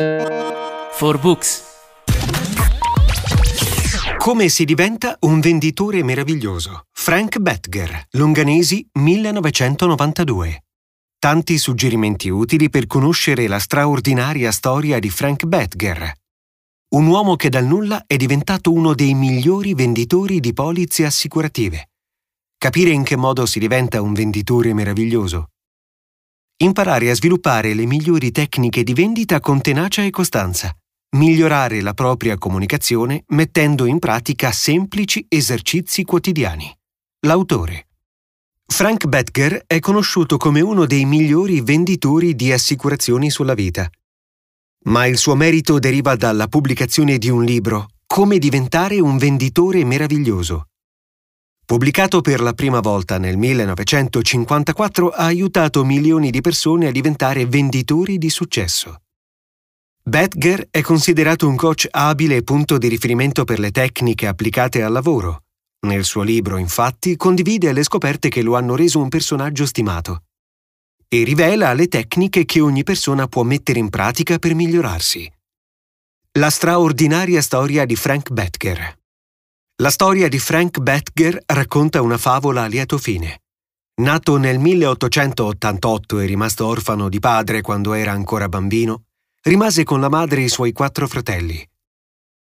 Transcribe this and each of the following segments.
4Books. Come si diventa un venditore meraviglioso? Frank Bettger, Longanesi, 1992. Tanti suggerimenti utili per conoscere la straordinaria storia di Frank Bettger, un uomo che dal nulla è diventato uno dei migliori venditori di polizze assicurative. Capire in che modo si diventa un venditore meraviglioso. Imparare a sviluppare le migliori tecniche di vendita con tenacia e costanza. Migliorare la propria comunicazione mettendo in pratica semplici esercizi quotidiani. L'autore. Frank Bettger è conosciuto come uno dei migliori venditori di assicurazioni sulla vita. Ma il suo merito deriva dalla pubblicazione di un libro, Come diventare un venditore meraviglioso. Pubblicato per la prima volta nel 1954, ha aiutato milioni di persone a diventare venditori di successo. Bettger è considerato un coach abile e punto di riferimento per le tecniche applicate al lavoro. Nel suo libro, infatti, condivide le scoperte che lo hanno reso un personaggio stimato e rivela le tecniche che ogni persona può mettere in pratica per migliorarsi. La straordinaria storia di Frank Bettger. La storia di Frank Bettger racconta una favola a lieto fine. Nato nel 1888 e rimasto orfano di padre quando era ancora bambino, rimase con la madre e i suoi 4 fratelli.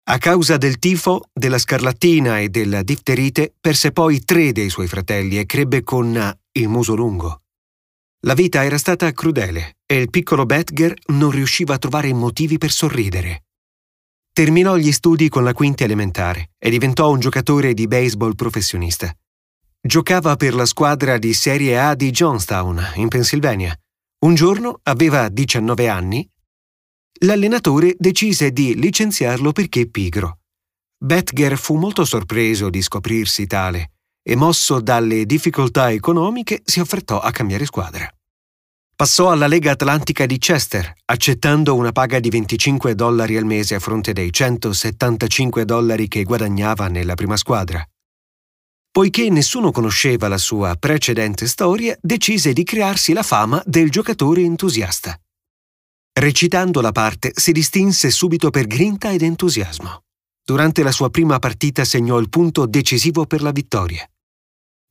A causa del tifo, della scarlattina e della difterite, perse poi 3 dei suoi fratelli e crebbe con il muso lungo. La vita era stata crudele e il piccolo Bettger non riusciva a trovare motivi per sorridere. Terminò gli studi con la quinta elementare e diventò un giocatore di baseball professionista. Giocava per la squadra di Serie A di Johnstown, in Pennsylvania. Un giorno, aveva 19 anni, l'allenatore decise di licenziarlo perché pigro. Bettger fu molto sorpreso di scoprirsi tale e, mosso dalle difficoltà economiche, si affrettò a cambiare squadra. Passò alla Lega Atlantica di Chester, accettando una paga di $25 al mese a fronte dei $175 che guadagnava nella prima squadra. Poiché nessuno conosceva la sua precedente storia, decise di crearsi la fama del giocatore entusiasta. Recitando la parte, si distinse subito per grinta ed entusiasmo. Durante la sua prima partita segnò il punto decisivo per la vittoria.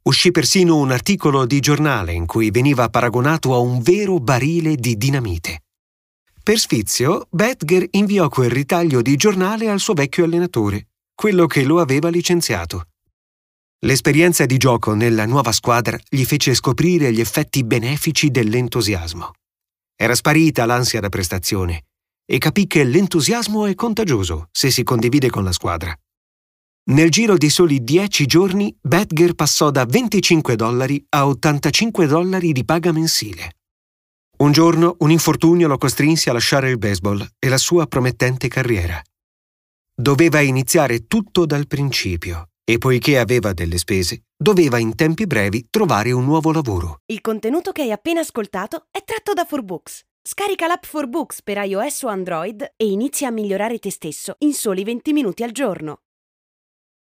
Uscì persino un articolo di giornale in cui veniva paragonato a un vero barile di dinamite. Per sfizio, Bettger inviò quel ritaglio di giornale al suo vecchio allenatore, quello che lo aveva licenziato. L'esperienza di gioco nella nuova squadra gli fece scoprire gli effetti benefici dell'entusiasmo. Era sparita l'ansia da prestazione e capì che l'entusiasmo è contagioso se si condivide con la squadra. Nel giro di soli 10 giorni, Bettger passò da $25 a $85 di paga mensile. Un giorno, un infortunio lo costrinse a lasciare il baseball e la sua promettente carriera. Doveva iniziare tutto dal principio e, poiché aveva delle spese, doveva in tempi brevi trovare un nuovo lavoro. Il contenuto che hai appena ascoltato è tratto da 4Books. Scarica l'app 4Books per iOS o Android e inizia a migliorare te stesso in soli 20 minuti al giorno.